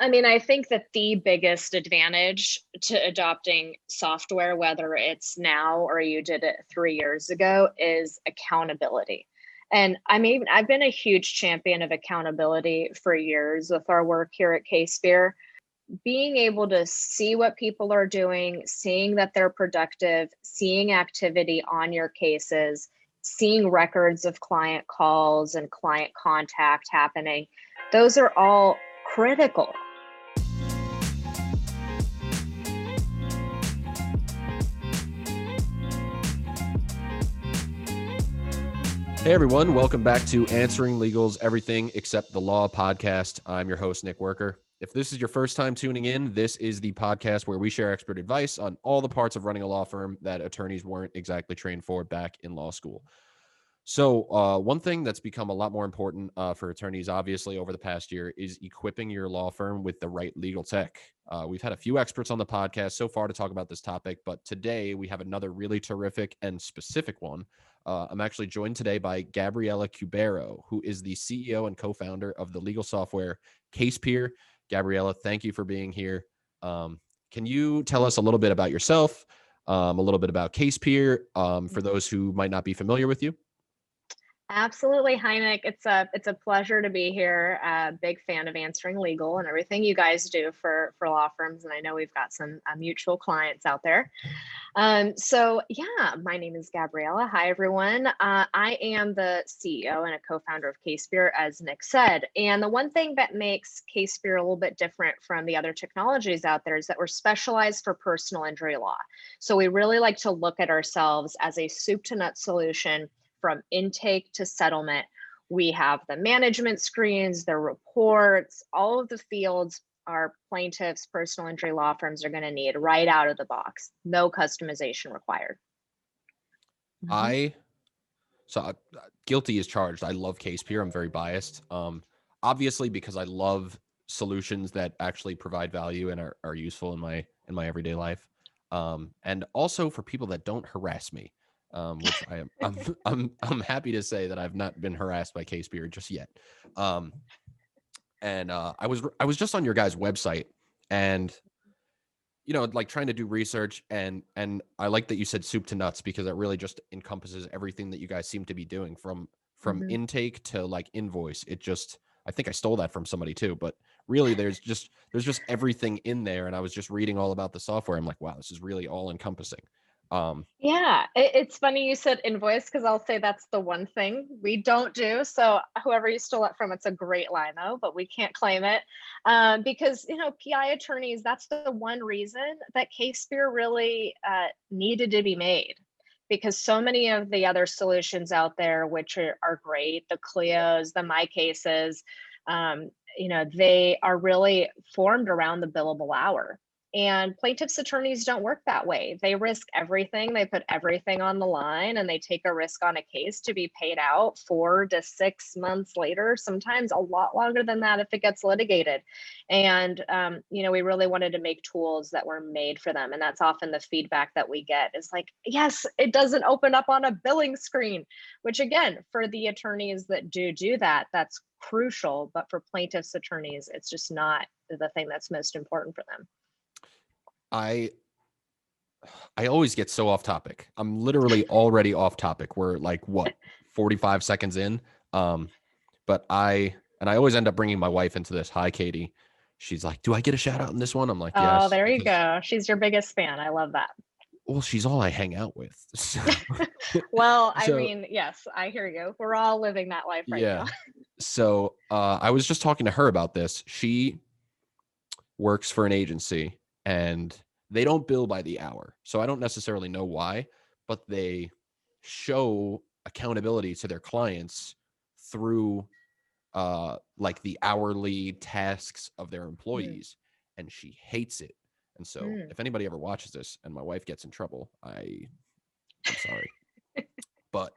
I mean, I think that the biggest advantage to adopting software, whether it's now or you did it 3 years ago, is accountability. And I mean, I've been a huge champion of accountability for years with our work here at CASEpeer. Being able to see what people are doing, seeing that they're productive, seeing activity on your cases, seeing records of client calls and client contact happening, those are all critical. Hey everyone, welcome back to Answering Legal's Everything Except the Law Podcast. I'm your host, Nick Worker. If this is your first time tuning in, this is the podcast where we share expert advice on all the parts of running a law firm that attorneys weren't exactly trained for back in law school. So one thing that's become a lot more important for attorneys, obviously, over the past year is equipping your law firm with the right legal tech. We've had a few experts on the podcast so far to talk about this topic, but today we have another really terrific and specific one. I'm actually joined today by Gabriela Cubeiro, who is the CEO and co-founder of the legal software CASEpeer. Gabriela, thank you for being here. Can you tell us a little bit about yourself, a little bit about CASEpeer for those who might not be familiar with you? Absolutely. Hi, Nick. It's a pleasure to be here. Big fan of Answering Legal and everything you guys do for law firms. And I know we've got some mutual clients out there. So my name is Gabriela. Hi, everyone. I am the CEO and a co-founder of CASEpeer, as Nick said. And the one thing that makes CASEpeer a little bit different from the other technologies out there is that we're specialized for personal injury law. So we really like to look at ourselves as a soup to nuts solution from intake to settlement. We have the management screens, the reports, all of the fields our plaintiffs, personal injury law firms are going to need right out of the box. No customization required. Guilty as charged. I love CASEpeer. I'm very biased. Obviously, because I love solutions that actually provide value and are useful in my everyday life. And also for people that don't harass me. Which I am, I'm happy to say that I've not been harassed by CASEpeer just yet. I was just on your guys' website and, you know, like trying to do research and I like that you said soup to nuts because it really just encompasses everything that you guys seem to be doing from intake to like invoice. It just, I think I stole that from somebody too, but really there's just everything in there. And I was just reading all about the software. I'm like, wow, this is really all encompassing. It's funny you said invoice because I'll say that's the one thing we don't do. So whoever you stole it from, it's a great line though, but we can't claim it because, you know, PI attorneys, that's the one reason that CASEpeer really needed to be made because so many of the other solutions out there, which are great, the Clios, the MyCases, you know, they are really formed around the billable hour. And plaintiffs' attorneys don't work that way. They risk everything. They put everything on the line and they take a risk on a case to be paid out 4 to 6 months later, sometimes a lot longer than that if it gets litigated. And, you know, we really wanted to make tools that were made for them. And that's often the feedback that we get is like, yes, it doesn't open up on a billing screen, which again, for the attorneys that do that, that's crucial. But for plaintiffs' attorneys, it's just not the thing that's most important for them. I always get so off topic. I'm literally already off topic. We're like, what, 45 seconds in? But I always end up bringing my wife into this. Hi, Katie. She's like, do I get a shout out in this one? I'm like, yes. Oh, there you go. She's your biggest fan. I love that. Well, she's all I hang out with. So. Yes, I hear you. We're all living that life right now. So I was just talking to her about this. She works for an agency. And they don't bill by the hour. So I don't necessarily know why, but they show accountability to their clients through like the hourly tasks of their employees. And she hates it. And so if anybody ever watches this and my wife gets in trouble, I'm sorry. But,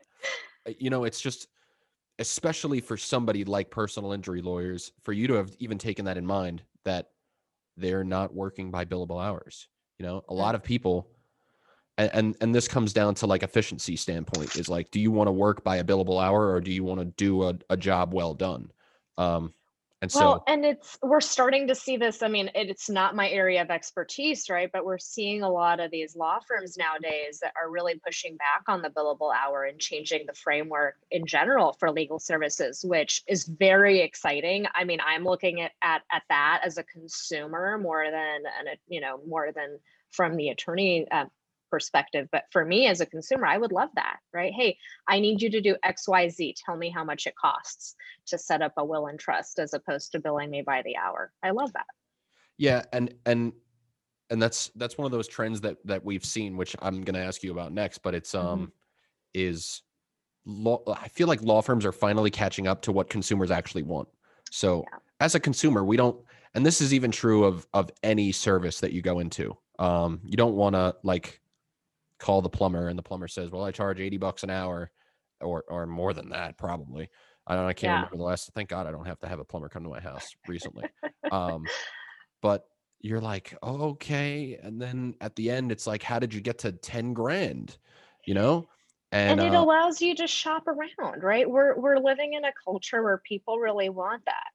you know, it's just, especially for somebody like personal injury lawyers, for you to have even taken that in mind that they're not working by billable hours. You know, a lot of people, and this comes down to like efficiency standpoint is like, do you want to work by a billable hour or do you want to do a job well done? And well, and we're starting to see this. I mean, it's not my area of expertise, right? But we're seeing a lot of these law firms nowadays that are really pushing back on the billable hour and changing the framework in general for legal services, which is very exciting. I mean, I'm looking at that as a consumer more than, more than from the attorney perspective. But for me as a consumer, I would love that, right? Hey, I need you to do X, Y, Z. Tell me how much it costs to set up a will and trust as opposed to billing me by the hour. I love that. Yeah. And that's one of those trends that we've seen, which I'm going to ask you about next, but it's, is law. I feel like law firms are finally catching up to what consumers actually want. So as a consumer, we don't, and this is even true of any service that you go into. You don't want to call the plumber and the plumber says, well, I charge $80 an hour or more than that, probably. I can't remember the last, thank God I don't have to have a plumber come to my house recently. But you're like, oh, okay. And then at the end, it's like, how did you get to 10 grand, you know? And it allows you to shop around, right? We're living in a culture where people really want that.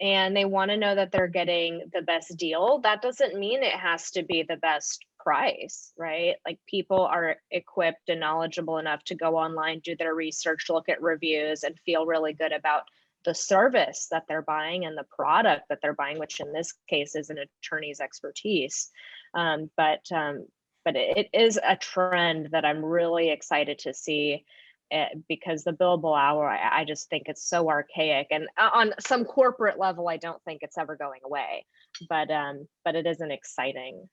And they want to know that they're getting the best deal. That doesn't mean it has to be the best price, right? Like people are equipped and knowledgeable enough to go online, do their research, look at reviews, and feel really good about the service that they're buying and the product that they're buying, which in this case is an attorney's expertise. But it is a trend that I'm really excited to see. Because the billable hour, I just think it's so archaic, and on some corporate level, I don't think it's ever going away. But it is an exciting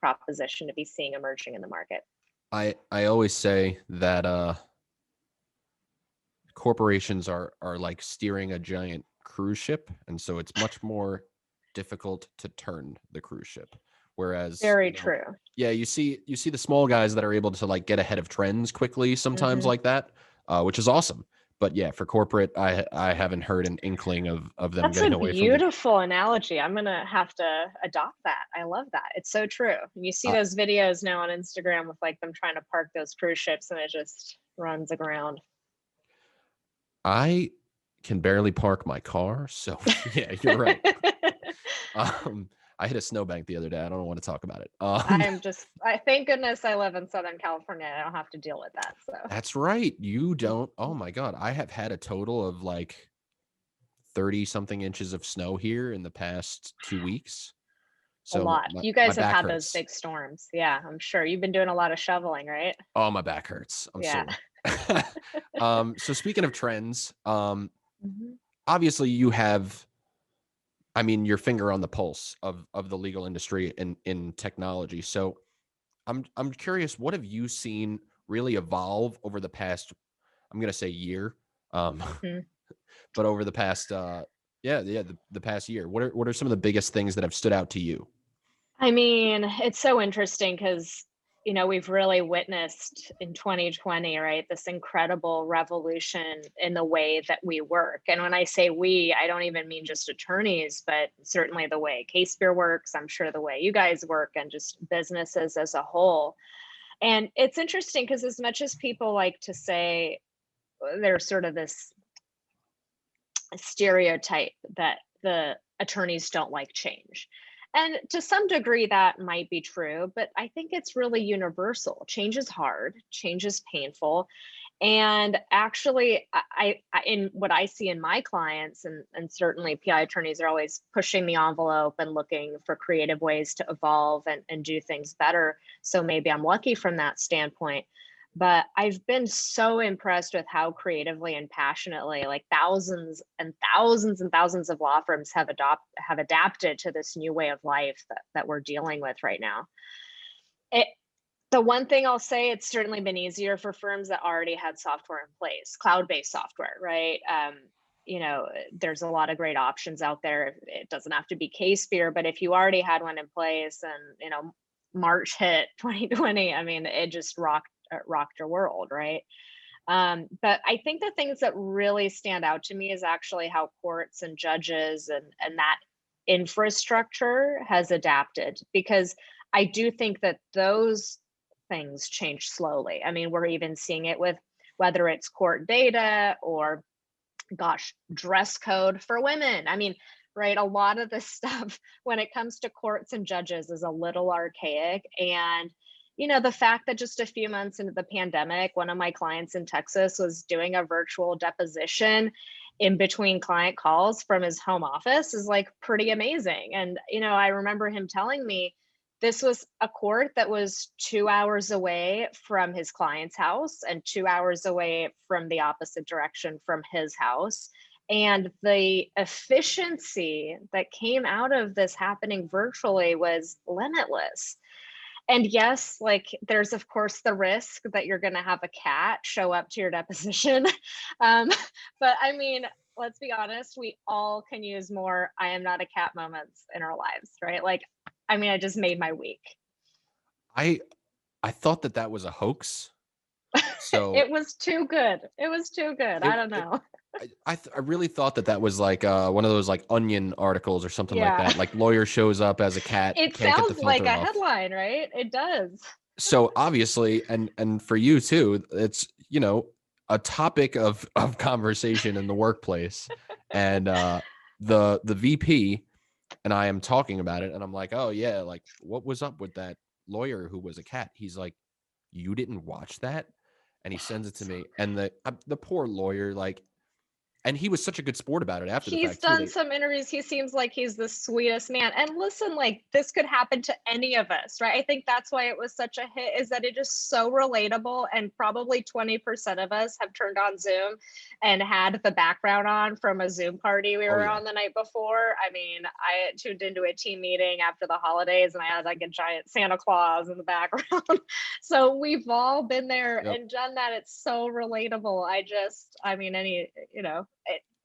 proposition to be seeing emerging in the market. I always say that corporations are like steering a giant cruise ship, and so it's much more difficult to turn the cruise ship. Whereas true. Yeah, you see the small guys that are able to get ahead of trends quickly sometimes like that, which is awesome. But yeah, for corporate, I haven't heard an inkling of them getting away from it. That's a beautiful analogy. I'm gonna have to adopt that. I love that. It's so true. You see those videos now on Instagram with them trying to park those cruise ships and it just runs aground. I can barely park my car, so yeah, you're right. I hit a snowbank the other day. I don't want to talk about it. Thank goodness I live in Southern California. I don't have to deal with that. So that's right. You don't. Oh my God. I have had a total of 30 something inches of snow here in the past 2 weeks. So a lot. You guys have had those big storms. Yeah, I'm sure. You've been doing a lot of shoveling, right? Oh, my back hurts. I'm sorry. So speaking of trends, obviously you have, your finger on the pulse of the legal industry and in technology. So I'm curious, what have you seen really evolve over the past, I'm going to say year, but over the past, the past year, what are some of the biggest things that have stood out to you? It's so interesting because, we've really witnessed in 2020, right, this incredible revolution in the way that we work. And when I say we, I don't even mean just attorneys, but certainly the way CASEpeer works, I'm sure the way you guys work and just businesses as a whole. And it's interesting because as much as people like to say, there's sort of this stereotype that the attorneys don't like change. And to some degree, that might be true, but I think it's really universal. Change is hard, change is painful. And actually, I in what I see in my clients, and certainly PI attorneys are always pushing the envelope and looking for creative ways to evolve and do things better. So maybe I'm lucky from that standpoint. But I've been so impressed with how creatively and passionately, thousands and thousands and thousands of law firms have adapted to this new way of life that we're dealing with right now. The one thing I'll say, it's certainly been easier for firms that already had software in place, cloud-based software, right? There's a lot of great options out there. It doesn't have to be CASEpeer, but if you already had one in place and, March hit 2020, it just rocked your world, right? But I think the things that really stand out to me is actually how courts and judges and that infrastructure has adapted, because I do think that those things change slowly. We're even seeing it with whether it's court data or gosh, dress code for women. I mean, right, a lot of this stuff when it comes to courts and judges is a little archaic. And, you know, the fact that just a few months into the pandemic, one of my clients in Texas was doing a virtual deposition in between client calls from his home office is like pretty amazing. And, you know, I remember him telling me this was a court that was 2 hours away from his client's house and 2 hours away from the opposite direction from his house. And the efficiency that came out of this happening virtually was limitless. And yes, like there's of course the risk that you're going to have a cat show up to your deposition. But I mean, let's be honest, we all can use more I am not a cat moments in our lives, right? Like, I mean, I just made my week. I thought that was a hoax. So it was too good. I don't know. I really thought that was like one of those like Onion articles or something like that. Like lawyer shows up as a cat. It sounds like a headline, right? It does. So obviously, and for you too, it's, you know, a topic of conversation in the workplace. And the VP and I am talking about it and I'm like, oh yeah, like what was up with that lawyer who was a cat? He's like, you didn't watch that? And he sends it to me. And the poor lawyer, like, and he was such a good sport about it after the fact. He's done some interviews. He seems like he's the sweetest man. And listen, like this could happen to any of us, right? I think that's why it was such a hit, is that it is so relatable. And probably 20% of us have turned on Zoom and had the background on from a Zoom party we were on the night before. I mean, I tuned into a team meeting after the holidays and I had like a giant Santa Claus in the background. So we've all been there and done that. It's so relatable.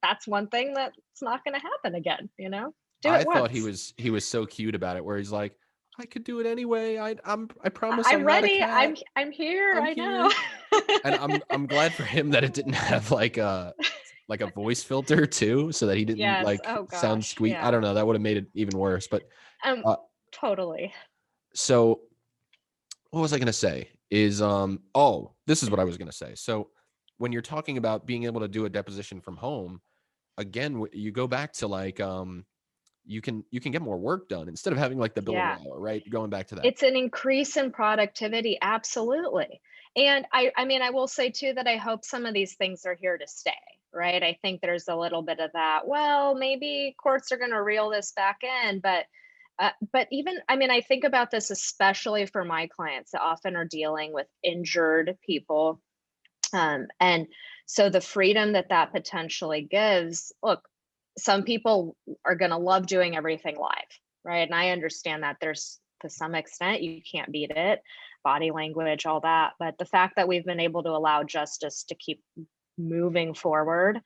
That's one thing that's not going to happen again, you know? I thought he was so cute about it where he's like, I could do it anyway. I promise. I'm ready. I'm here. I know. And I'm glad for him that it didn't have like a voice filter too, so that he didn't sound squeak. Yeah. I don't know. That would have made it even worse, but totally. So what was I going to say is, this is what I was going to say. So when you're talking about being able to do a deposition from home, again, you go back to like, you can get more work done instead of having like the bill of hour, right? Going back to that. It's an increase in productivity. Absolutely. And I will say too, that I hope some of these things are here to stay, right? I think there's a little bit of that. Well, maybe courts are going to reel this back in, but even, I mean, I think about this, especially for my clients that often are dealing with injured people. And so the freedom that potentially gives, look, some people are going to love doing everything live, right? And I understand that there's, to some extent, you can't beat it, body language, all that. But the fact that we've been able to allow justice to keep moving forward,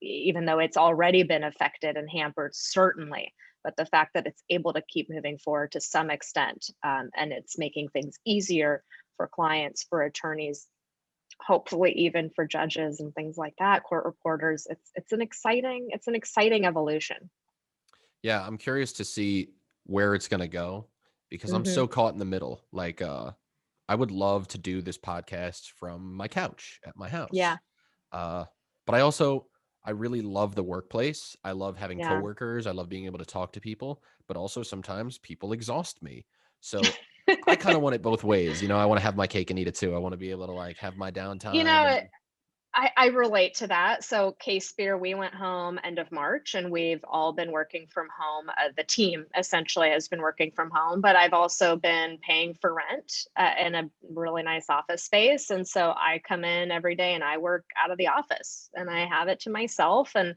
even though it's already been affected and hampered, certainly, but the fact that it's able to keep moving forward to some extent, and it's making things easier for clients, for attorneys, hopefully even for judges and things like that, court reporters, it's an exciting evolution. Yeah. I'm curious to see where it's going to go because I'm so caught in the middle. Like, I would love to do this podcast from my couch at my house. Yeah. But I really love the workplace. I love having coworkers. I love being able to talk to people, but also sometimes people exhaust me. So I kind of want it both ways. You know, I want to have my cake and eat it too. I want to be able to like have my downtime. You know, I relate to that. So CASEpeer, we went home end of March and we've all been working from home. The team essentially has been working from home, but I've also been paying for rent in a really nice office space. And so I come in every day and I work out of the office and I have it to myself. And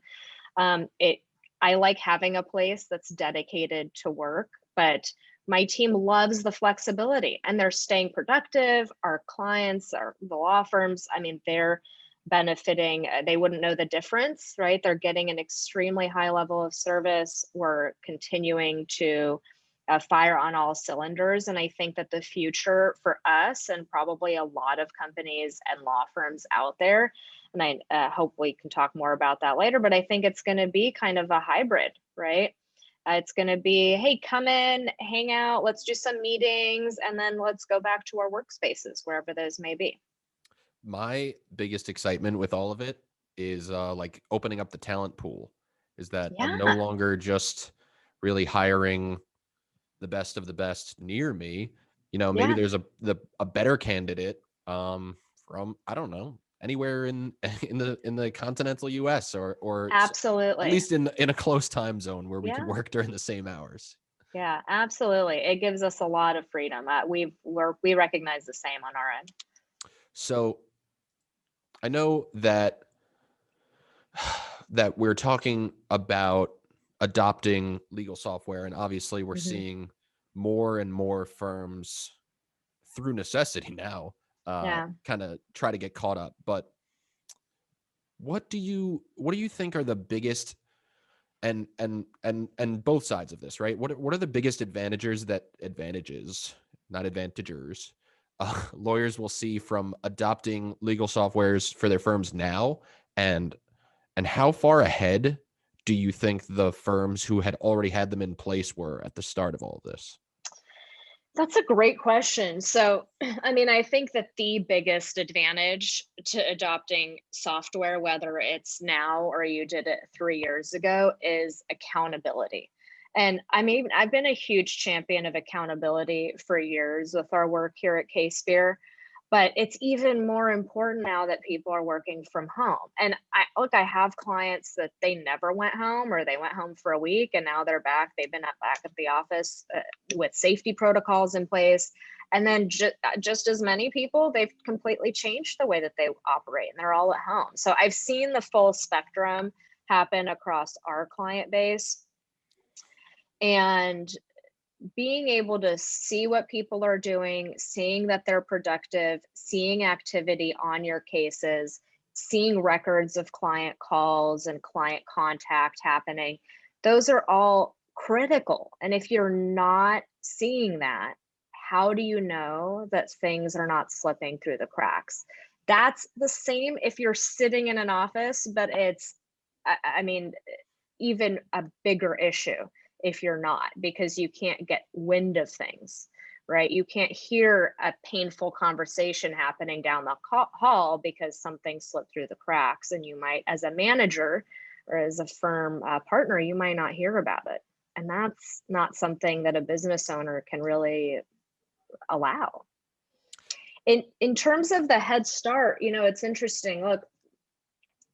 I like having a place that's dedicated to work, but my team loves the flexibility and they're staying productive. Our clients, the law firms, I mean, they're benefiting. They wouldn't know the difference, right? They're getting an extremely high level of service. We're continuing to fire on all cylinders. And I think that the future for us and probably a lot of companies and law firms out there, and I hope we can talk more about that later, but I think it's going to be kind of a hybrid, right? It's going to be, hey, come in, hang out, let's do some meetings, and then let's go back to our workspaces, wherever those may be. My biggest excitement with all of it is like opening up the talent pool, is that I'm no longer just really hiring the best of the best near me. You know, maybe there's a better candidate from, I don't know, anywhere in the continental US or absolutely, at least in a close time zone where we can work during the same hours. Yeah, absolutely. It gives us a lot of freedom. We recognize the same on our end. So I know that we're talking about adopting legal software, and obviously we're seeing more and more firms through necessity now kind of try to get caught up. But what do you think are the biggest and both sides of this, right? What are the biggest advantages lawyers will see from adopting legal softwares for their firms now, and how far ahead do you think the firms who had already had them in place were at the start of all of this? That's a great question. So, I mean, I think that the biggest advantage to adopting software, whether it's now or you did it 3 years ago, is accountability. And I mean, I've been a huge champion of accountability for years with our work here at CASEpeer, but it's even more important now that people are working from home. And I have clients that they never went home, or they went home for a week and now they're back. They've been back at the office with safety protocols in place. And then just as many people, they've completely changed the way that they operate and they're all at home. So I've seen the full spectrum happen across our client base. And being able to see what people are doing, seeing that they're productive, seeing activity on your cases, seeing records of client calls and client contact happening, those are all critical. And if you're not seeing that, how do you know that things are not slipping through the cracks? That's the same if you're sitting in an office, but it's, I mean, even a bigger issue if you're not, because you can't get wind of things, right? You can't hear a painful conversation happening down the hall because something slipped through the cracks, and you might, as a manager or as a firm partner, you might not hear about it. And that's not something that a business owner can really allow. In terms of the head start, you know, it's interesting. Look,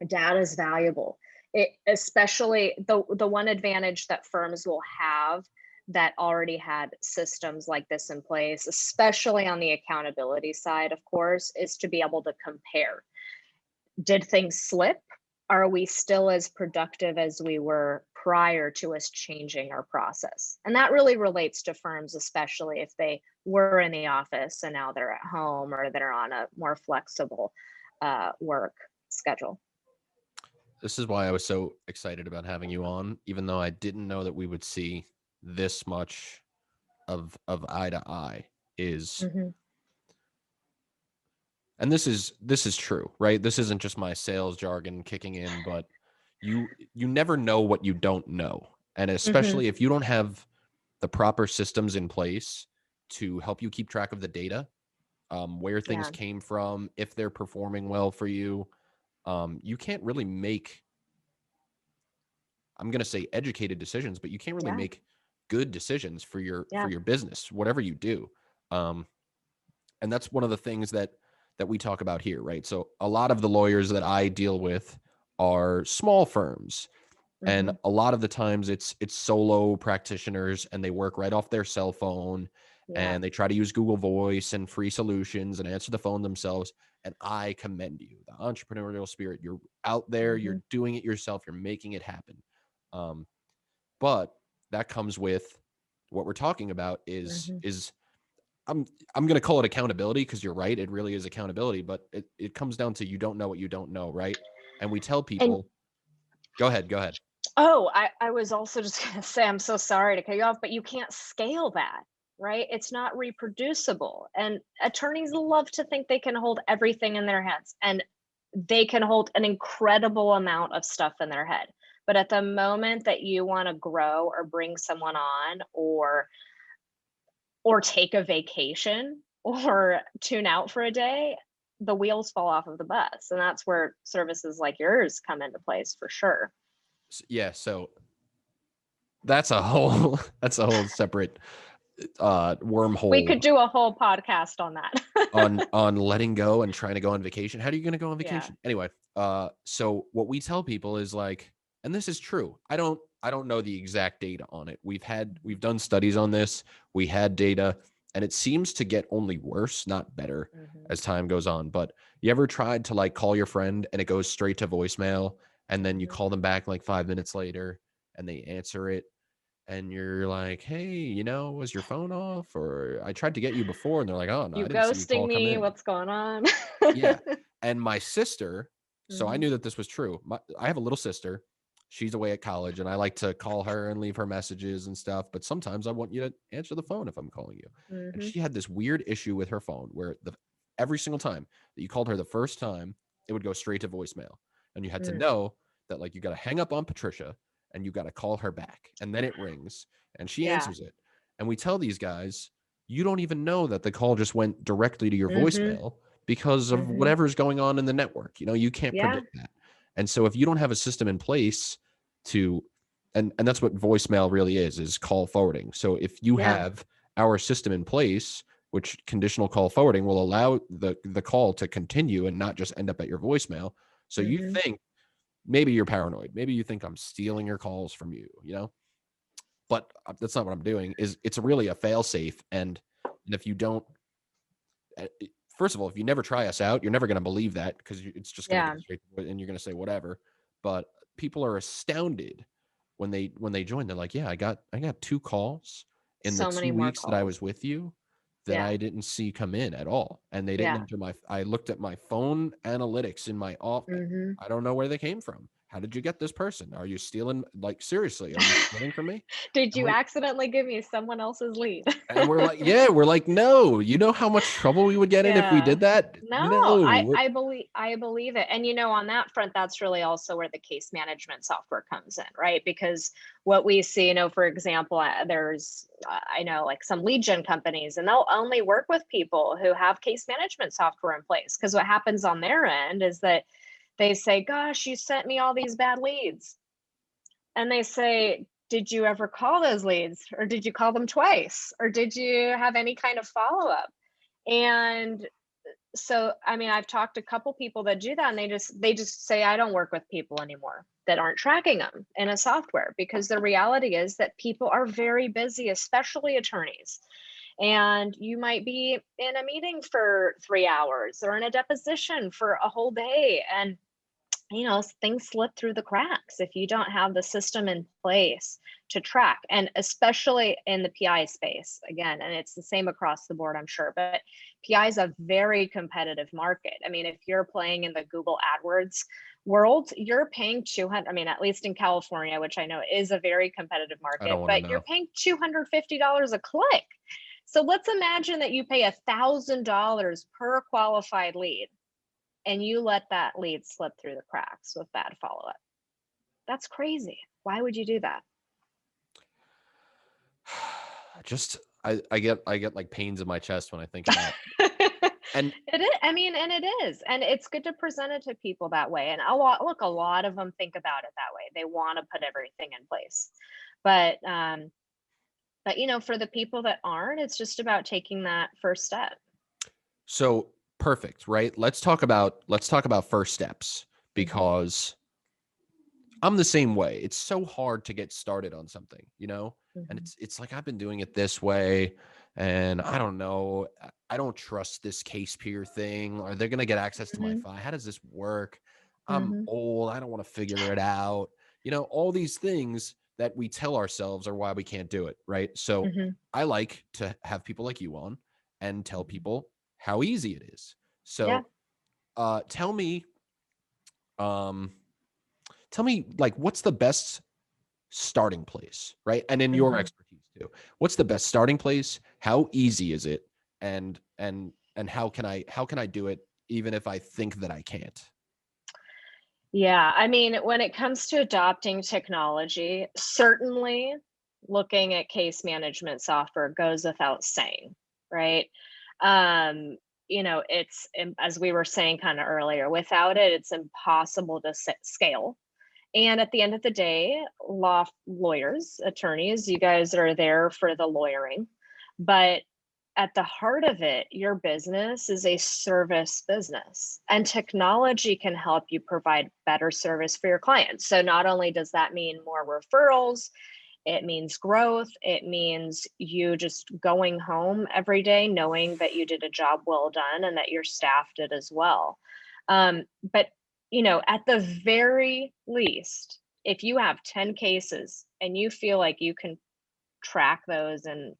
data is valuable. It, especially the one advantage that firms will have that already had systems like this in place, especially on the accountability side, of course, is to be able to compare. Did things slip? Are we still as productive as we were prior to us changing our process? And that really relates to firms, especially if they were in the office and now they're at home, or they're on a more flexible work schedule. This is why I was so excited about having you on, even though I didn't know that we would see this much of eye to eye, is, and this is true, right? This isn't just my sales jargon kicking in, but you never know what you don't know. And especially if you don't have the proper systems in place to help you keep track of the data, where things came from, if they're performing well for you. You can't really make, I'm going to say educated decisions, but you can't really make good decisions for your business, whatever you do. And that's one of the things that we talk about here, right? So a lot of the lawyers that I deal with are small firms, and a lot of the times it's solo practitioners, and they work right off their cell phone, and they try to use Google Voice and free solutions and answer the phone themselves. And I commend you, the entrepreneurial spirit. You're out there, you're doing it yourself, you're making it happen. But that comes with what we're talking about is I'm going to call it accountability, because you're right, it really is accountability, but it comes down to, you don't know what you don't know, right? And we tell people, go ahead. Oh, I was also just going to say, I'm so sorry to cut you off, but you can't scale that. Right? It's not reproducible. And attorneys love to think they can hold everything in their hands, and they can hold an incredible amount of stuff in their head. But at the moment that you want to grow or bring someone on, or take a vacation or tune out for a day, the wheels fall off of the bus. And that's where services like yours come into place for sure. Yeah. So that's a whole separate wormhole. We could do a whole podcast on that. on letting go and trying to go on vacation. How are you going to go on vacation? Yeah. Anyway. So what we tell people is like, and this is true. I don't know the exact data on it. We've done studies on this. We had data and it seems to get only worse, not better as time goes on. But you ever tried to like call your friend and it goes straight to voicemail and then you call them back like 5 minutes later and they answer it and you're like, hey, you know, was your phone off? Or I tried to get you before and they're like, oh, no, I didn't see you ghosting me. What's going on? Yeah. And my sister, so I knew that this was true. I have a little sister. She's away at college and I like to call her and leave her messages and stuff. But sometimes I want you to answer the phone if I'm calling you. And she had this weird issue with her phone where every single time that you called her the first time, it would go straight to voicemail. And you had to know that like, you got to hang up on Patricia and you got to call her back. And then it rings and she answers it. And we tell these guys, you don't even know that the call just went directly to your voicemail because of whatever's going on in the network. You know, you can't predict that. And so if you don't have a system in place to, and that's what voicemail really is call forwarding. So if you have our system in place, which conditional call forwarding will allow the call to continue and not just end up at your voicemail. So you think maybe you're paranoid. Maybe you think I'm stealing your calls from you, you know, but that's not what I'm doing. Is it's really a fail safe. And if you don't, first of all, if you never try us out, you're never going to believe that because it's just going to be straight and you're going to say whatever. But people are astounded when they join. They're like, "Yeah, I got two calls in the 2 weeks that I was with you that I didn't see come in at all, and they didn't enter my. I looked at my phone analytics in my office. I don't know where they came from. How did you get this person? Are you stealing? Like seriously, are you stealing from me? Did you accidentally give me someone else's lead?" And we're like, yeah, we're like, no, you know how much trouble we would get in if we did that? No, I believe it. And you know, on that front, that's really also where the case management software comes in, right? Because what we see, you know, for example, there's, I know like some lead gen companies and they'll only work with people who have case management software in place. Because what happens on their end is that they say, gosh, you sent me all these bad leads. And they say, did you ever call those leads? Or did you call them twice? Or did you have any kind of follow-up? And so, I mean, I've talked to a couple people that do that and they just say, I don't work with people anymore that aren't tracking them in a software, because the reality is that people are very busy, especially attorneys. And you might be in a meeting for 3 hours or in a deposition for a whole day. And, you know, things slip through the cracks if you don't have the system in place to track, and especially in the PI space again, and it's the same across the board, I'm sure, but PI is a very competitive market. I mean, if you're playing in the Google AdWords world, you're paying 200, I mean, at least in California, which I know is a very competitive market, but you're paying $250 a click. So let's imagine that you pay $1,000 per qualified lead and you let that lead slip through the cracks with bad follow-up. That's crazy. Why would you do that? Just, I get like pains in my chest when I think about it. And it is, I mean, and it is, and it's good to present it to people that way. And a lot of them think about it that way. They want to put everything in place, but, you know, for the people that aren't, it's just about taking that first step. So perfect, right? Let's talk about first steps, because I'm the same way. It's so hard to get started on something, you know, and it's like, I've been doing it this way and I don't know, I don't trust this CASEpeer thing. Are they going to get access to my file? How does this work? I'm old. I don't want to figure it out. You know, all these things that we tell ourselves are why we can't do it, right? So I like to have people like you on and tell people how easy it is. So tell me like, what's the best starting place, right? And in your expertise too, what's the best starting place? How easy is it? And how can I do it even if I think that I can't? Yeah, I mean, when it comes to adopting technology, certainly looking at case management software goes without saying, right? you know, it's, as we were saying kind of earlier, without it, it's impossible to scale. And at the end of the day, lawyers, attorneys, you guys are there for the lawyering, but at the heart of it, your business is a service business, and technology can help you provide better service for your clients. So not only does that mean more referrals, it means growth, it means you just going home every day knowing that you did a job well done and that your staff did as well. But you know, at the very least, if you have 10 cases and you feel like you can track those in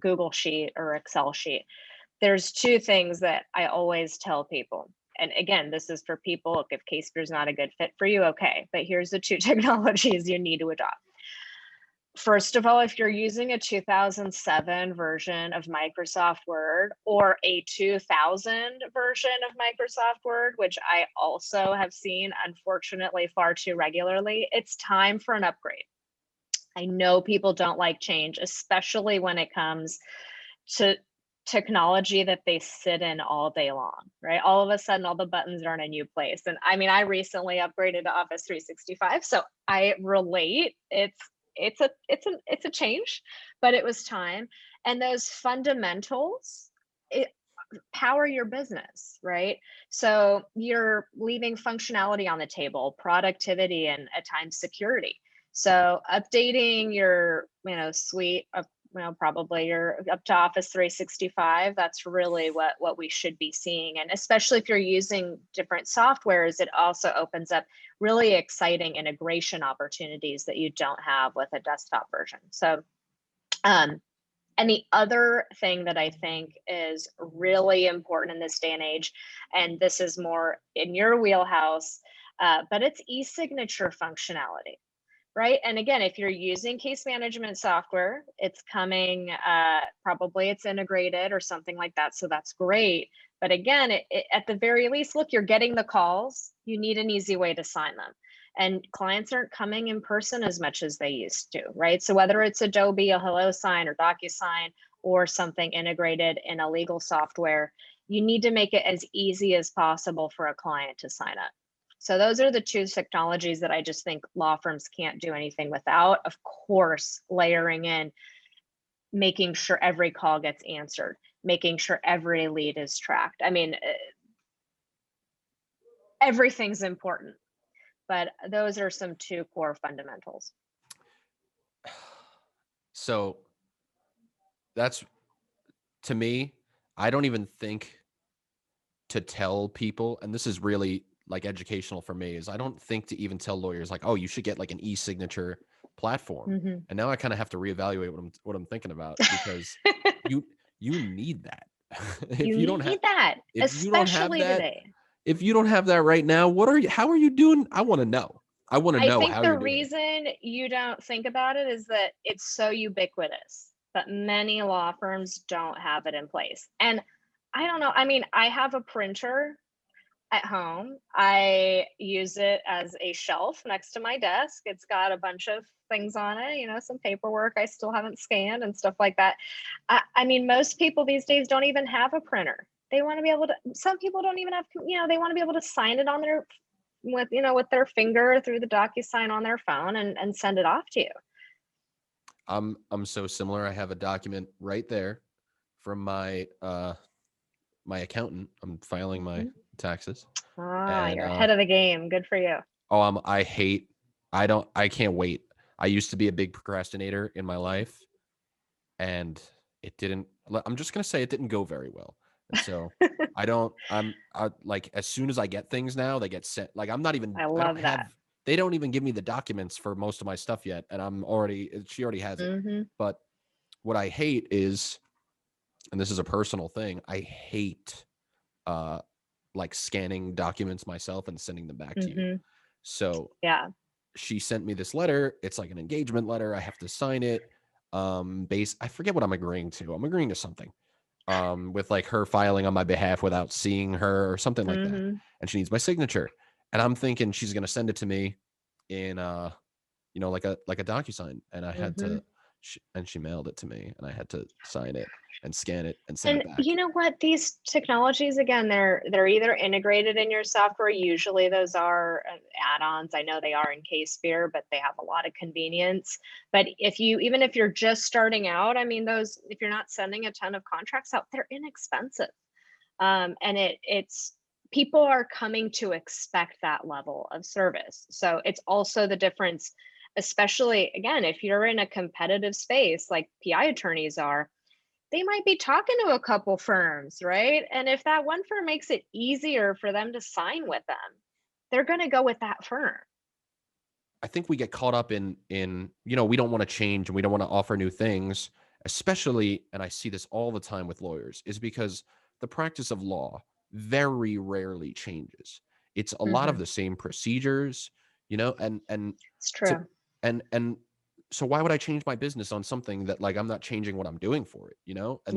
Google Sheet or Excel sheet, there's two things that I always tell people. And again, this is for people, if CASEpeer is not a good fit for you, okay, but here's the two technologies you need to adopt. First of all, if you're using a 2007 version of Microsoft Word or a 2000 version of Microsoft Word, which I also have seen, unfortunately, far too regularly, it's time for an upgrade. I know people don't like change, especially when it comes to technology that they sit in all day long, right? All of a sudden, all the buttons are in a new place. And I mean, I recently upgraded to Office 365, so I relate. It's a change, but it was time. And those fundamentals power your business, right? So you're leaving functionality on the table, productivity, and at times security. So updating your, you know, suite of, you know, probably your up to Office 365, that's really what we should be seeing. And especially if you're using different softwares, it also opens up really exciting integration opportunities that you don't have with a desktop version. So, and the other thing that I think is really important in this day and age, and this is more in your wheelhouse, but it's e-signature functionality. Right. And again, if you're using case management software, it's coming, probably it's integrated or something like that. So that's great. But again, it, at the very least, look, you're getting the calls. You need an easy way to sign them. And clients aren't coming in person as much as they used to. Right. So whether it's Adobe, a HelloSign or DocuSign or something integrated in a legal software, you need to make it as easy as possible for a client to sign up. So those are the two technologies that I just think law firms can't do anything without. Of course, layering in, making sure every call gets answered, making sure every lead is tracked. I mean, everything's important, but those are some two core fundamentals. So that's, to me, I don't even think to tell people, and this is really like educational for me, is I don't think to even tell lawyers like, oh, you should get like an e-signature platform. Mm-hmm. And now I kind of have to reevaluate what I'm thinking about, because you need that. If you don't have that right now, how are you doing? I want to know. I want to know. I think the reason you don't think about it is that it's so ubiquitous, but many law firms don't have it in place. And I don't know. I mean, I have a printer at home. I use it as a shelf next to my desk. It's got a bunch of things on it, you know, some paperwork I still haven't scanned and stuff like that. I mean, most people these days don't even have a printer. They want to be able to, some people don't even have, you know, they want to be able to sign it on their, with, you know, with their finger through the DocuSign on their phone and send it off to you. I'm so similar. I have a document right there from my, my accountant. I'm filing my taxes. You're ahead of the game. Good for you. I can't wait. I used to be a big procrastinator in my life, and it didn't go very well. And so as soon as I get things now, they get sent. Like, I'm not even, I love I that. They don't even give me the documents for most of my stuff yet. And she already has it. Mm-hmm. But what I hate is, and this is a personal thing, I hate, like scanning documents myself and sending them back to you. So yeah, she sent me this letter. It's like an engagement letter. I have to sign it. I forget what I'm agreeing to. I'm agreeing to something with like her filing on my behalf without seeing her or something like that. And she needs my signature. And I'm thinking she's going to send it to me in, you know, like a DocuSign. And I had to, and she mailed it to me, and I had to sign it and scan it and send it back. You know what? These technologies, again, they're either integrated in your software. Usually those are add-ons. I know they are in CASEpeer, but they have a lot of convenience. But even if you're just starting out, I mean, those, if you're not sending a ton of contracts out, they're inexpensive. And it's people are coming to expect that level of service. So it's also the difference, especially, again, if you're in a competitive space like PI attorneys are, they might be talking to a couple firms, right? And if that one firm makes it easier for them to sign with them, they're going to go with that firm. I think we get caught up in you know, we don't want to change and we don't want to offer new things, especially, and I see this all the time with lawyers, is because the practice of law very rarely changes. It's a lot of the same procedures, you know, and it's true. So why would I change my business on something that, like, I'm not changing what I'm doing for it, you know? And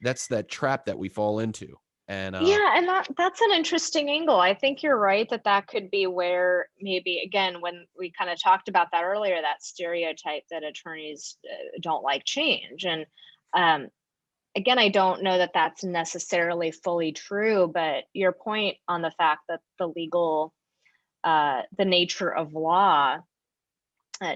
that's that trap that we fall into. And and that's an interesting angle. I think you're right that could be where maybe, again, when we kind of talked about that earlier, that stereotype that attorneys don't like change. And again, I don't know that that's necessarily fully true, but your point on the fact that the legal, the nature of law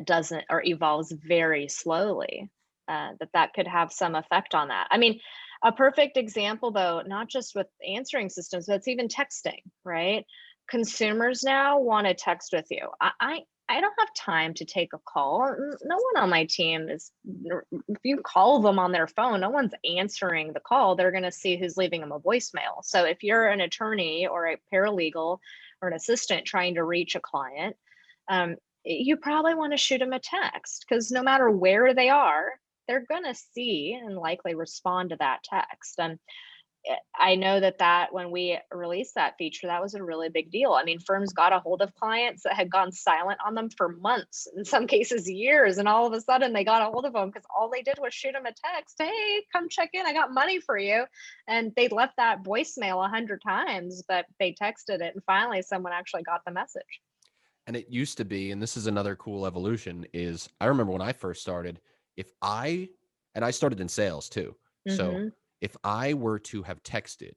doesn't or evolves very slowly, that could have some effect on that. I mean, a perfect example, though, not just with answering systems, but it's even texting, right? Consumers now want to text with you. I don't have time to take a call. No one on my team is, if you call them on their phone, no one's answering the call. They're going to see who's leaving them a voicemail. So if you're an attorney or a paralegal or an assistant trying to reach a client, you probably want to shoot them a text, because no matter where they are, they're going to see and likely respond to that text. And I know that when we released that feature, that was a really big deal. I mean, firms got a hold of clients that had gone silent on them for months, in some cases years, and all of a sudden they got a hold of them because all they did was shoot them a text. Hey, come check in. I got money for you. And they left that voicemail 100 times, but they texted it, and finally someone actually got the message. And it used to be, and this is another cool evolution, is I remember when I first started, I started in sales too. Mm-hmm. So if I were to have texted,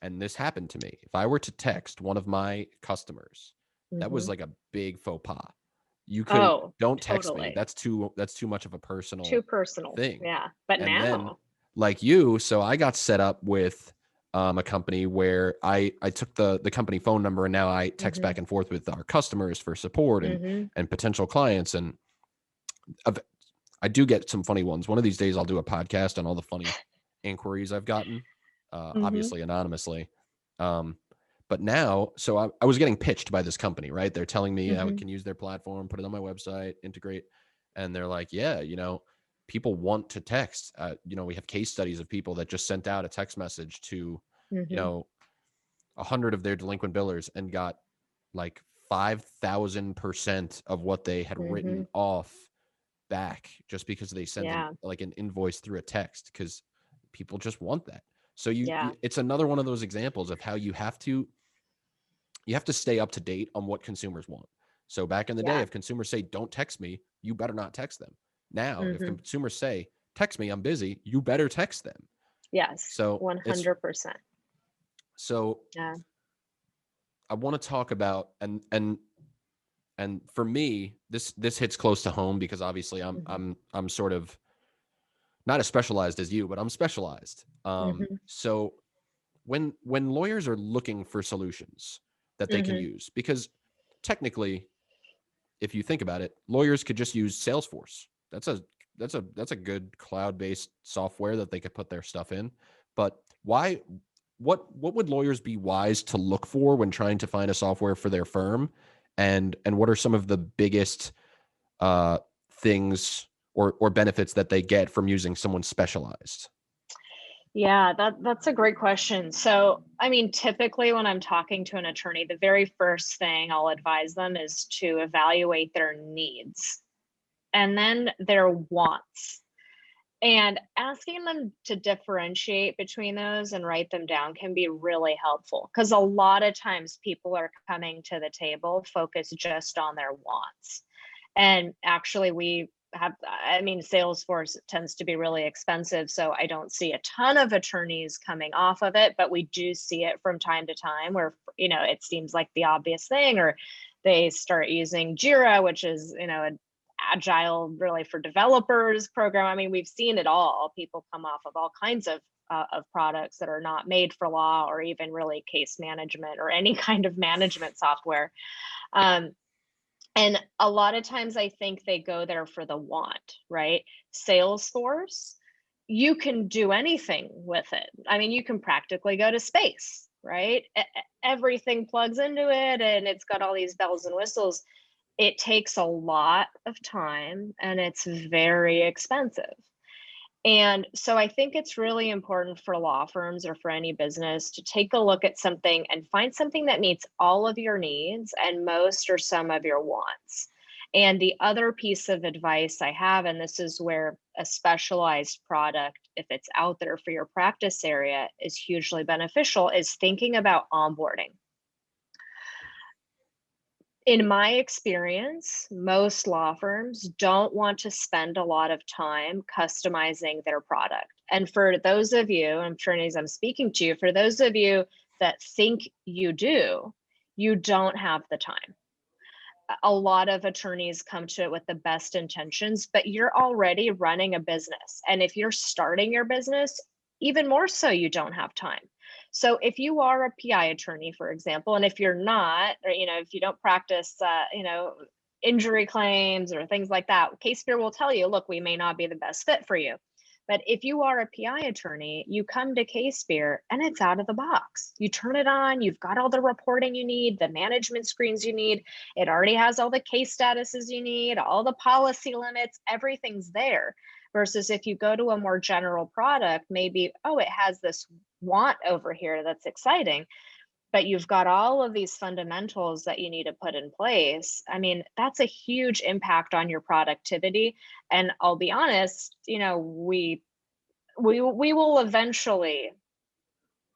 and this happened to me, if I were to text one of my customers, that was like a big faux pas. You could don't text me. That's too much of a personal thing. Yeah. But now, then, like you, so I got set up with a company where I took the company phone number, and now I text back and forth with our customers for support and potential clients. And I do get some funny ones. One of these days I'll do a podcast on all the funny inquiries I've gotten, obviously anonymously. But now, so I was getting pitched by this company, right? They're telling me I can use their platform, put it on my website, integrate. And they're like, yeah, you know, people want to text. You know, we have case studies of people that just sent out a text message to, you know, 100 of their delinquent billers and got like 5,000% of what they had written off back, just because they sent like an invoice through a text, because people just want that. So it's another one of those examples of how you have to stay up to date on what consumers want. So back in the day, if consumers say, don't text me, you better not text them. Now, if consumers say, text me, I'm busy, you better text them. Yes. So 100%. So I want to talk about, and for me, this hits close to home, because obviously I'm sort of not as specialized as you, but I'm specialized. So when lawyers are looking for solutions that they can use, because technically, if you think about it, lawyers could just use Salesforce. That's a good cloud-based software that they could put their stuff in. But what would lawyers be wise to look for when trying to find a software for their firm? And what are some of the biggest things or benefits that they get from using someone specialized? Yeah, that's a great question. So, I mean, typically when I'm talking to an attorney, the very first thing I'll advise them is to evaluate their needs and then their wants. And asking them to differentiate between those and write them down can be really helpful, because a lot of times people are coming to the table focused just on their wants. And actually, we have, I mean, Salesforce tends to be really expensive, so I don't see a ton of attorneys coming off of it, but we do see it from time to time where, you know, it seems like the obvious thing, or they start using Jira, which is, you know, an agile really for developers program. I mean, we've seen it all. People come off of all kinds of products that are not made for law or even really case management or any kind of management software. And a lot of times I think they go there for the want, right? Salesforce, you can do anything with it. I mean, you can practically go to space, right? Everything plugs into it and it's got all these bells and whistles. It takes a lot of time and it's very expensive. And so I think it's really important for law firms or for any business to take a look at something and find something that meets all of your needs and most or some of your wants. And the other piece of advice I have, and this is where a specialized product, if it's out there for your practice area, is hugely beneficial, is thinking about onboarding. In my experience, most law firms don't want to spend a lot of time customizing their product. And for those of you, I'm sure as I'm speaking to you, for those of you that think you do, you don't have the time. A lot of attorneys come to it with the best intentions, but you're already running a business. And if you're starting your business, even more so, you don't have time. So if you are a PI attorney, for example, and if you're not, or, you know, if you don't practice, you know, injury claims or things like that, CASEpeer will tell you, look, we may not be the best fit for you. But if you are a PI attorney, you come to CASEpeer and it's out of the box. You turn it on, you've got all the reporting you need, the management screens you need. It already has all the case statuses you need, all the policy limits, everything's there. Versus if you go to a more general product, maybe, oh, it has this want over here that's exciting, but you've got all of these fundamentals that you need to put in place. I mean, that's a huge impact on your productivity. And I'll be honest, you know, we will eventually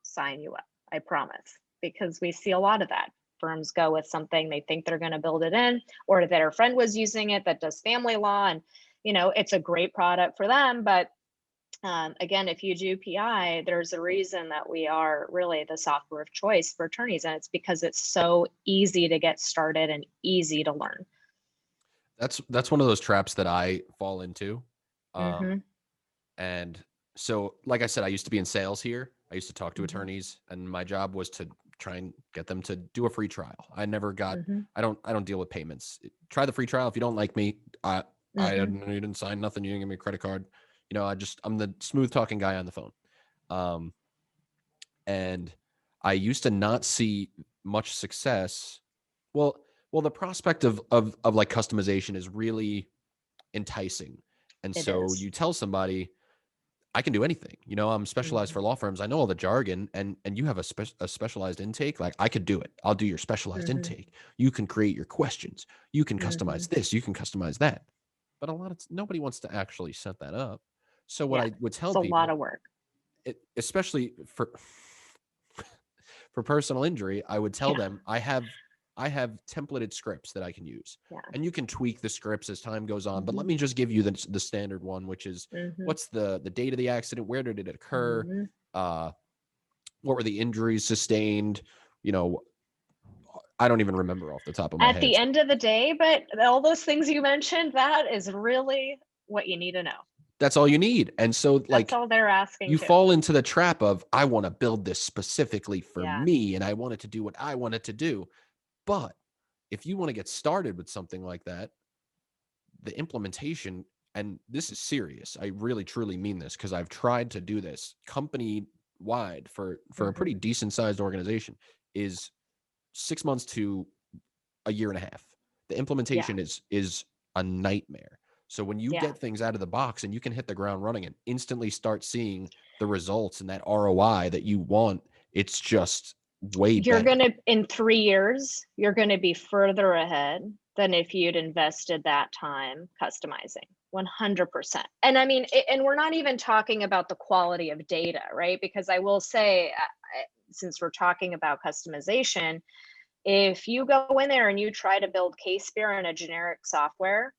sign you up, I promise, because we see a lot of that. Firms go with something, they think they're going to build it in, or that a friend was using it that does family law, and you know, it's a great product for them. But again, if you do PI, there's a reason that we are really the software of choice for attorneys. And it's because it's so easy to get started and easy to learn. That's one of those traps that I fall into. And so, like I said, I used to be in sales here. I used to talk to attorneys, and my job was to try and get them to do a free trial. I never got, I don't deal with payments. Try the free trial. If you don't like me, you didn't sign nothing. You didn't give me a credit card. You know, I'm the smooth talking guy on the phone. And I used to not see much success. Well, the prospect of like customization is really enticing. And so you tell somebody, I can do anything. You know, I'm specialized for law firms. I know all the jargon, and you have a specialized intake. Like, I could do it. I'll do your specialized intake. You can create your questions. You can customize this. You can customize that. But nobody wants to actually set that up. So what I would tell people, it's a lot of work, especially for personal injury. I would tell them I have templated scripts that I can use, and you can tweak the scripts as time goes on. But let me just give you the standard one, which is what's the date of the accident, where did it occur, what were the injuries sustained, you know. I don't even remember off the top of my head. At the end of the day, but all those things you mentioned, that is really what you need to know. That's all you need. And so that's all they're asking. You fall into the trap of, I want to build this specifically for me, and I want it to do what I want it to do. But if you want to get started with something like that, the implementation, and this is serious. I really, truly mean this, because I've tried to do this company-wide for a pretty decent-sized organization, is 6 months to a year and a half. The implementation is a nightmare. So when you get things out of the box and you can hit the ground running and instantly start seeing the results and that ROI that you want, it's just way better. In 3 years, you're going to be further ahead than if you'd invested that time customizing. 100%. And I mean, and we're not even talking about the quality of data, right? Because I will say, since we're talking about customization, if you go in there and you try to build CASEpeer in a generic software,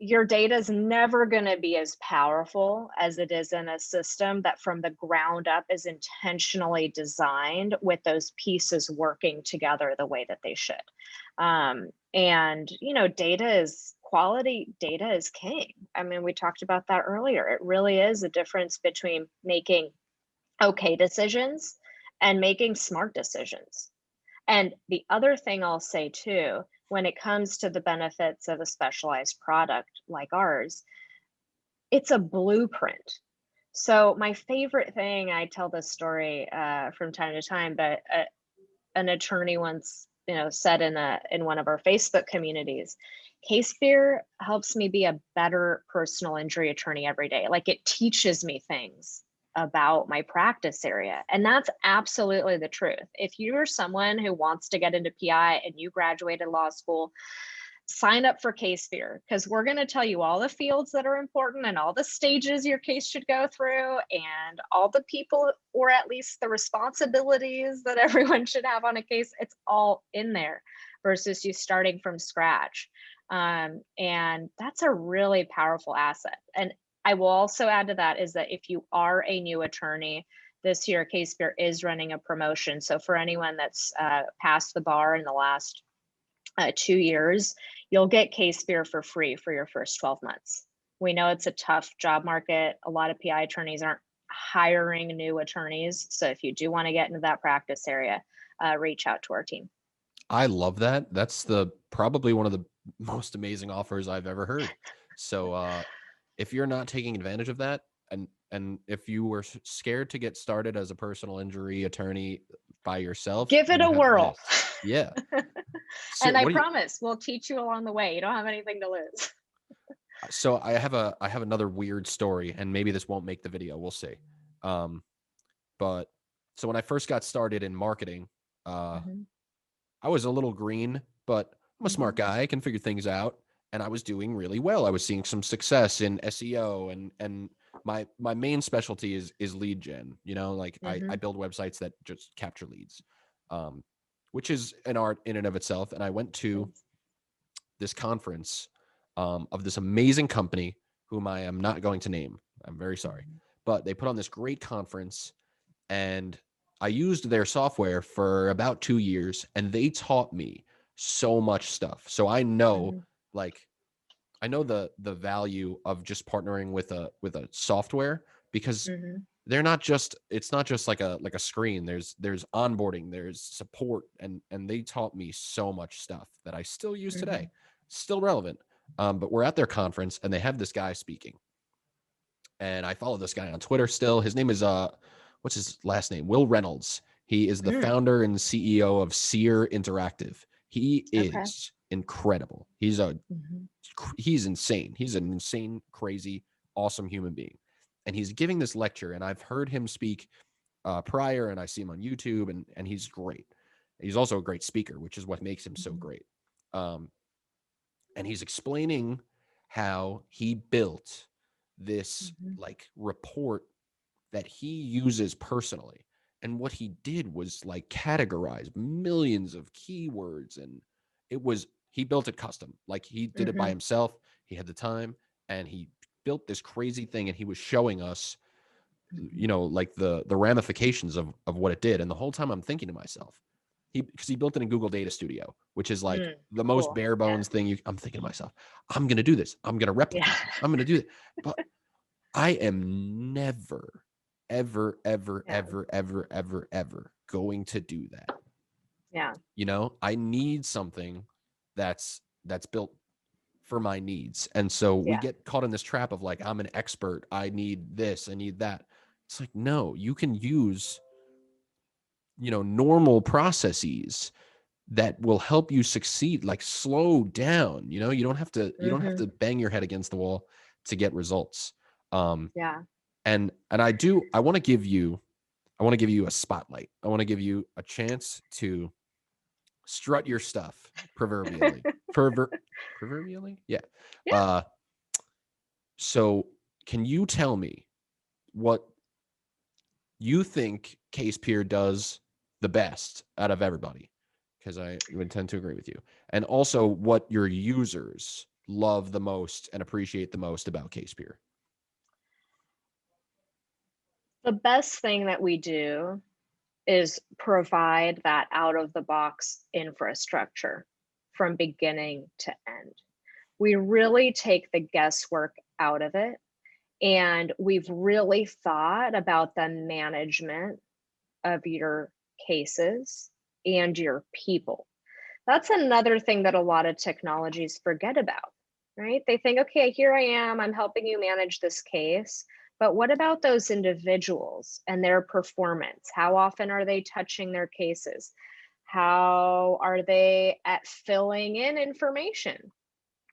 your data is never going to be as powerful as it is in a system that from the ground up is intentionally designed with those pieces working together the way that they should. And, you know, quality data is king. I mean, we talked about that earlier. It really is a difference between making okay decisions and making smart decisions. And the other thing I'll say too, when it comes to the benefits of a specialized product like ours, it's a blueprint. So my favorite thing, I tell this story from time to time, but an attorney once, you know, said in one of our Facebook communities, CASEpeer helps me be a better personal injury attorney every day. Like, it teaches me things about my practice area. And that's absolutely the truth. If you're someone who wants to get into PI and you graduated law school, sign up for CASEpeer, because we're going to tell you all the fields that are important and all the stages your case should go through and all the people, or at least the responsibilities that everyone should have on a case. It's all in there versus you starting from scratch. And that's a really powerful asset. And I will also add to that is that if you are a new attorney, this year CASEpeer is running a promotion. So for anyone that's passed the bar in the last 2 years, you'll get CASEpeer for free for your first 12 months. We know it's a tough job market. A lot of PI attorneys aren't hiring new attorneys. So if you do want to get into that practice area, reach out to our team. I love that. That's probably one of the most amazing offers I've ever heard. So, if you're not taking advantage of that, and if you were scared to get started as a personal injury attorney by yourself, give it a whirl. Yeah. So, and I promise we'll teach you along the way. You don't have anything to lose. So I have another weird story, and maybe this won't make the video. We'll see. But so when I first got started in marketing, I was a little green, but I'm a smart guy. I can figure things out. And I was doing really well. I was seeing some success in SEO, and my main specialty is lead gen. You know, like I build websites that just capture leads, which is an art in and of itself. And I went to this conference of this amazing company, whom I am not going to name. I'm very sorry, but they put on this great conference, and I used their software for about 2 years, and they taught me so much stuff. So I know. Like, I know the value of just partnering with a software, because they're not just, it's not just like a screen. There's onboarding, there's support, and they taught me so much stuff that I still use today, still relevant. But we're at their conference and they have this guy speaking, and I follow this guy on Twitter still. His name is, what's his last name? Will Reynolds. He is the founder and CEO of Seer Interactive. He is incredible. He's insane. He's an insane, crazy, awesome human being. And he's giving this lecture, and I've heard him speak prior, and I see him on YouTube, and he's great. He's also a great speaker, which is what makes him so great. And he's explaining how he built this like report that he uses personally. And what he did was like categorize millions of keywords, and he built it custom. Like, he did it by himself. He had the time, and he built this crazy thing, and he was showing us, you know, like the ramifications of what it did. And the whole time I'm thinking to myself, because he built it in Google Data Studio, which is like the most bare bones thing. I'm thinking to myself, I'm going to do this. I'm going to replicate it. I'm going to do it. But I am never, ever, ever, ever, ever, ever, ever going to do that. Yeah. You know, I need something that's built for my needs. And so we get caught in this trap of like, I'm an expert. I need this. I need that. It's like, no, you can use, you know, normal processes that will help you succeed. Like, slow down, you know, you don't have to bang your head against the wall to get results. And I want to give you a spotlight. I want to give you a chance to strut your stuff, proverbially. Proverbially? Yeah. So can you tell me what you think CASEpeer does the best out of everybody? Because I would tend to agree with you. And also what your users love the most and appreciate the most about CASEpeer? The best thing that we do is provide that out-of-the-box infrastructure from beginning to end. We really take the guesswork out of it, and we've really thought about the management of your cases and your people. That's another thing that a lot of technologies forget about, right? They think, okay, here I am, I'm helping you manage this case, but what about those individuals and their performance? How often are they touching their cases? How are they at filling in information?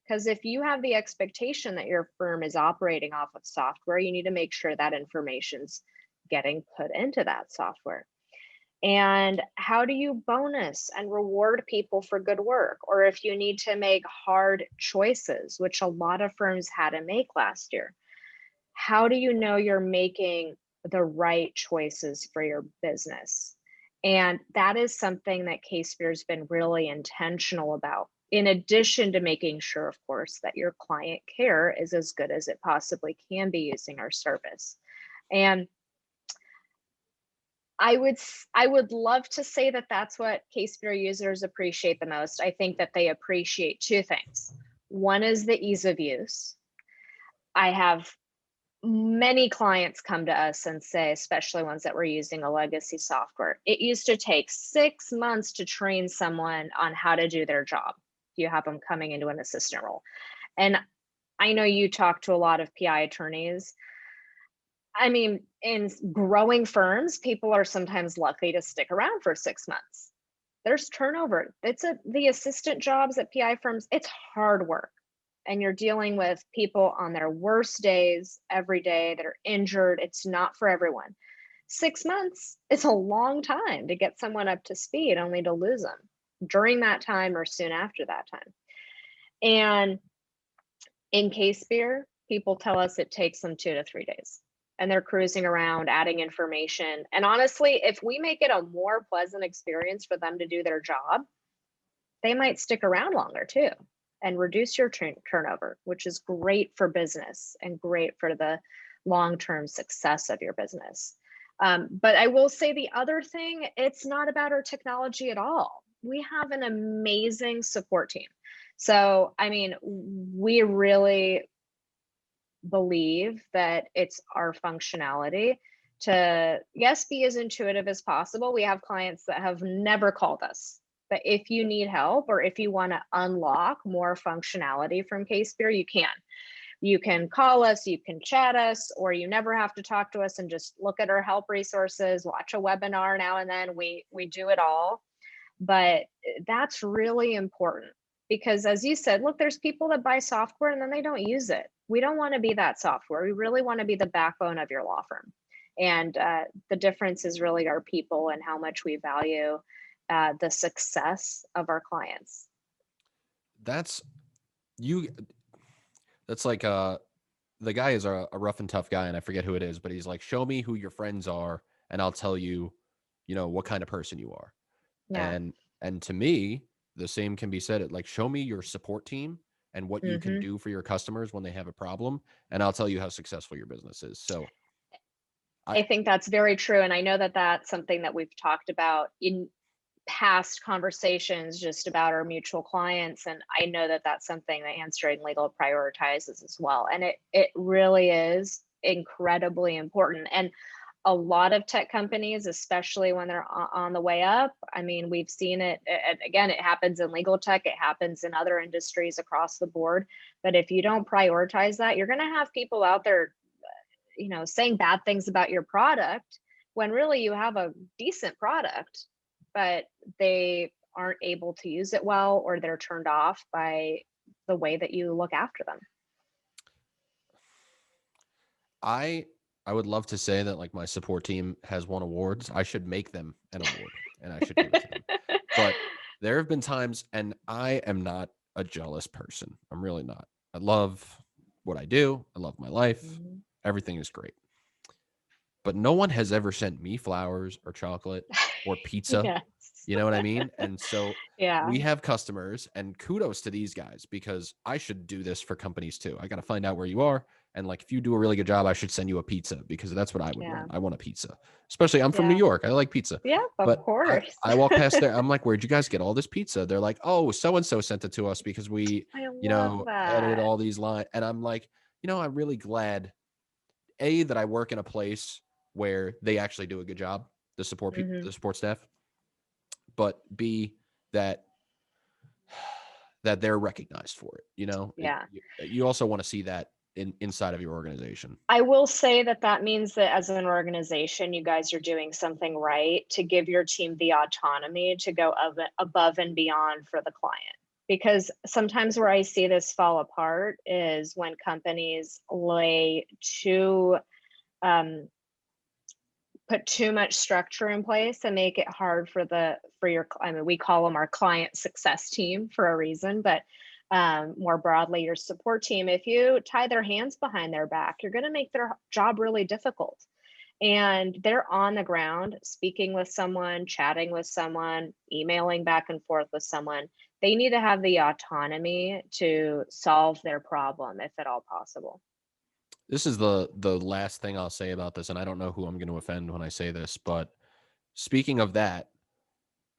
Because if you have the expectation that your firm is operating off of software, you need to make sure that information's getting put into that software. And how do you bonus and reward people for good work? Or if you need to make hard choices, which a lot of firms had to make last year, how do you know you're making the right choices for your business? And that is something that CASEpeer has been really intentional about, in addition to making sure, of course, that your client care is as good as it possibly can be using our service. And I would love to say that that's what CASEpeer users appreciate the most. I think that they appreciate two things. One is the ease of use. I have many clients come to us and say, especially ones that were using a legacy software, it used to take 6 months to train someone on how to do their job. You have them coming into an assistant role. And I know you talk to a lot of PI attorneys. I mean, in growing firms, people are sometimes lucky to stick around for 6 months. There's turnover. The assistant jobs at PI firms, it's hard work. And you're dealing with people on their worst days every day that are injured. It's not for everyone. 6 months is a long time to get someone up to speed, only to lose them during that time or soon after that time. And in CASEpeer, people tell us it takes them 2 to 3 days. And they're cruising around, adding information. And honestly, if we make it a more pleasant experience for them to do their job, they might stick around longer too, and reduce your turnover, which is great for business and great for the long-term success of your business. But I will say the other thing, it's not about our technology at all. We have an amazing support team. So, I mean, we really believe that it's our functionality to, yes, be as intuitive as possible. We have clients that have never called us, but if you need help or if you want to unlock more functionality from CASEpeer, you can. You can call us, you can chat us, or you never have to talk to us and just look at our help resources, watch a webinar now and then. We do it all. But that's really important because, as you said, look, there's people that buy software and then they don't use it. We don't want to be that software. We really want to be the backbone of your law firm. And the difference is really our people and how much we value the success of our clients. That's like the guy is a rough and tough guy, and I forget who it is, but he's like, show me who your friends are and I'll tell you, you know, what kind of person you are. Yeah. And to me, the same can be said. It like, show me your support team and what you can do for your customers when they have a problem, and I'll tell you how successful your business is. So I think that's very true. And I know that that's something that we've talked about in past conversations just about our mutual clients. And I know that that's something that Answering Legal prioritizes as well. And it really is incredibly important. And a lot of tech companies, especially when they're on the way up, I mean, we've seen it, and again, it happens in legal tech, it happens in other industries across the board. But if you don't prioritize that, you're going to have people out there, you know, saying bad things about your product when really you have a decent product, but they aren't able to use it well, or they're turned off by the way that you look after them. I would love to say that like my support team has won awards. I should make them an award and I should give it to them. But there have been times, and I am not a jealous person. I'm really not. I love what I do. I love my life. Mm-hmm. Everything is great. But no one has ever sent me flowers or chocolate or pizza. Yes. You know what I mean? And so we have customers, and kudos to these guys, because I should do this for companies too. I got to find out where you are. And like, if you do a really good job, I should send you a pizza, because that's what I would want. I want a pizza, especially I'm from New York. I like pizza. Yeah, but of course. I walk past there. I'm like, where'd you guys get all this pizza? They're like, oh, so-and-so sent it to us because we, edited all these lines. And I'm like, you know, I'm really glad that I work in a place where they actually do a good job, the support people, the support staff, but B, that they're recognized for it, you know? Yeah. You also want to see that inside of your organization. I will say that means that as an organization, you guys are doing something right to give your team the autonomy to go above and beyond for the client. Because sometimes where I see this fall apart is when companies put too much structure in place and make it hard we call them our client success team for a reason, but more broadly, your support team. If you tie their hands behind their back, you're going to make their job really difficult. And they're on the ground speaking with someone, chatting with someone, emailing back and forth with someone. They need to have the autonomy to solve their problem if at all possible. This is the last thing I'll say about this, and I don't know who I'm going to offend when I say this, but speaking of that,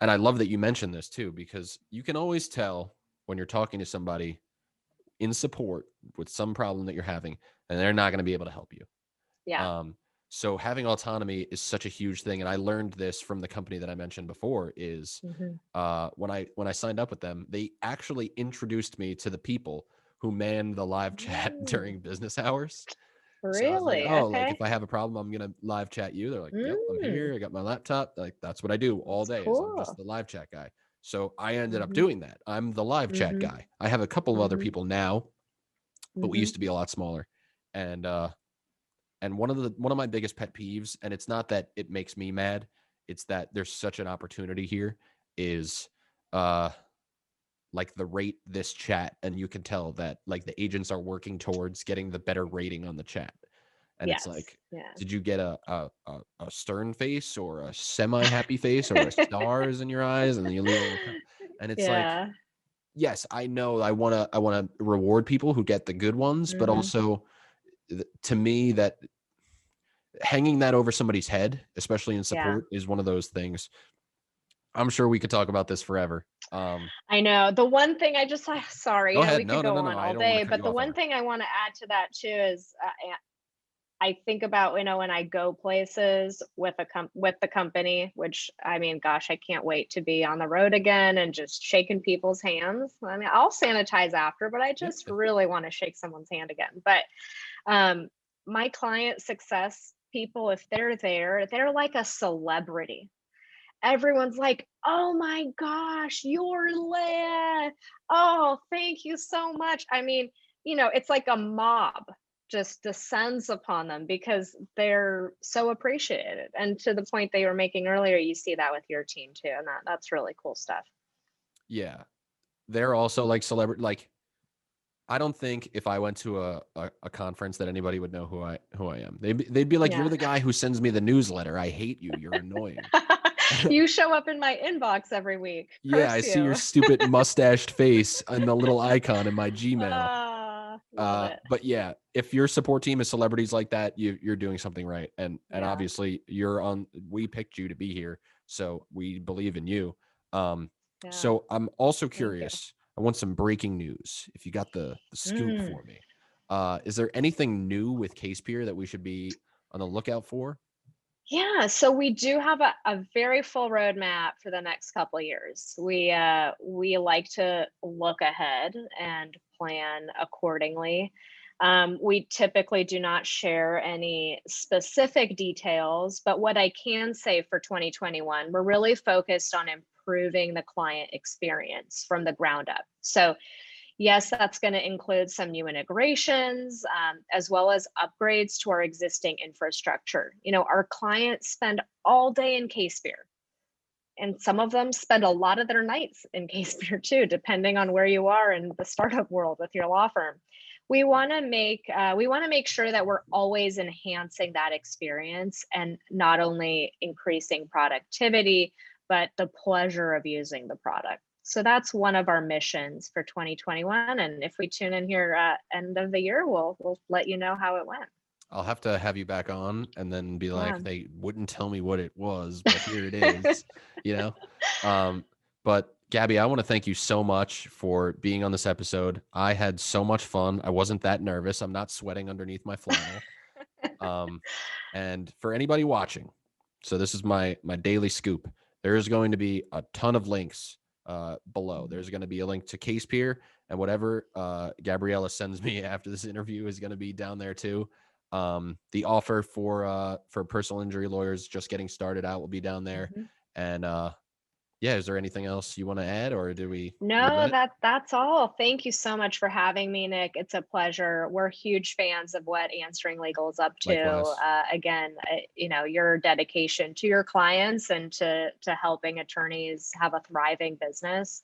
and I love that you mentioned this too, because you can always tell when you're talking to somebody in support with some problem that you're having, and they're not going to be able to help you. Yeah. So having autonomy is such a huge thing. And I learned this from the company that I mentioned before is when I signed up with them, they actually introduced me to the people who man the live chat during business hours. Really? So I was like, if I have a problem, I'm going to live chat you. They're like, yep, I'm here. I got my laptop. Like, that's what I do all day. Cool. I'm just the live chat guy. So I ended up doing that. I'm the live chat guy. I have a couple of other people now, but we used to be a lot smaller. And one of my biggest pet peeves, and it's not that it makes me mad, it's that there's such an opportunity here, is like the rate this chat, and you can tell that like the agents are working towards getting the better rating on the chat. And it's like, did you get a stern face or a semi-happy face or a stars in your eyes? And then you leave it. And it's like, yes, I know I want to reward people who get the good ones, but also to me, that hanging that over somebody's head, especially in support, is one of those things. I'm sure we could talk about this forever. I know. The one thing thing I want to add to that too is I think about, you know, when I go places with the company, which I mean, gosh, I can't wait to be on the road again and just shaking people's hands. I mean, I'll sanitize after, but I just really want to shake someone's hand again. But my client success people, if they're there, they're like a celebrity. Everyone's like, oh my gosh, you're Leah. Oh, thank you so much. I mean, you know, it's like a mob just descends upon them because they're so appreciated. And to the point they were making earlier, you see that with your team too. And that's really cool stuff. Yeah. They're also like celebrity, like, I don't think if I went to a conference that anybody would know who I am. They'd be like, you're the guy who sends me the newsletter. I hate you. You're annoying. You show up in my inbox every week. Yeah, I see your stupid mustached face and the little icon in my Gmail. But yeah, if your support team is celebrities like that, you're doing something right. And obviously we picked you to be here, so we believe in you. So I'm also curious. I want some breaking news. If you got the scoop for me, is there anything new with CASEpeer that we should be on the lookout for? Yeah, so we do have a very full roadmap for the next couple of years. We like to look ahead and plan accordingly. We typically do not share any specific details, but what I can say for 2021, we're really focused on improving the client experience from the ground up. So yes, that's going to include some new integrations, as well as upgrades to our existing infrastructure. You know, our clients spend all day in CASEpeer, and some of them spend a lot of their nights in CASEpeer too, depending on where you are in the startup world with your law firm. We want to make sure that we're always enhancing that experience and not only increasing productivity, but the pleasure of using the product. So that's one of our missions for 2021. And if we tune in here at end of the year, we'll let you know how it went. I'll have to have you back on and then be like, they wouldn't tell me what it was, but here it is, you know? But Gabby, I want to thank you so much for being on this episode. I had so much fun. I wasn't that nervous. I'm not sweating underneath my flannel. And for anybody watching, so this is my daily scoop. There is going to be a ton of links below. There's going to be a link to CASEpeer, and whatever Gabriela sends me after this interview is going to be down there too. The offer for personal injury lawyers just getting started out will be down there. Mm-hmm. And yeah, is there anything else you want to add, or do we? No, that's all. Thank you so much for having me, Nick. It's a pleasure. We're huge fans of what Answering Legal is up to. Again, you know, your dedication to your clients and to helping attorneys have a thriving business.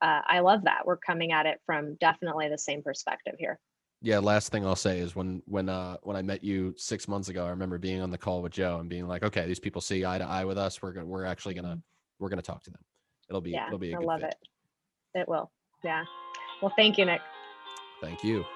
I love that. We're coming at it from definitely the same perspective here. Yeah. Last thing I'll say is when I met you 6 months ago, I remember being on the call with Joe and being like, okay, these people see eye to eye with us. We're actually going to talk to them. It'll be a good fit. I love it. It will. Yeah. Well, thank you, Nick. Thank you.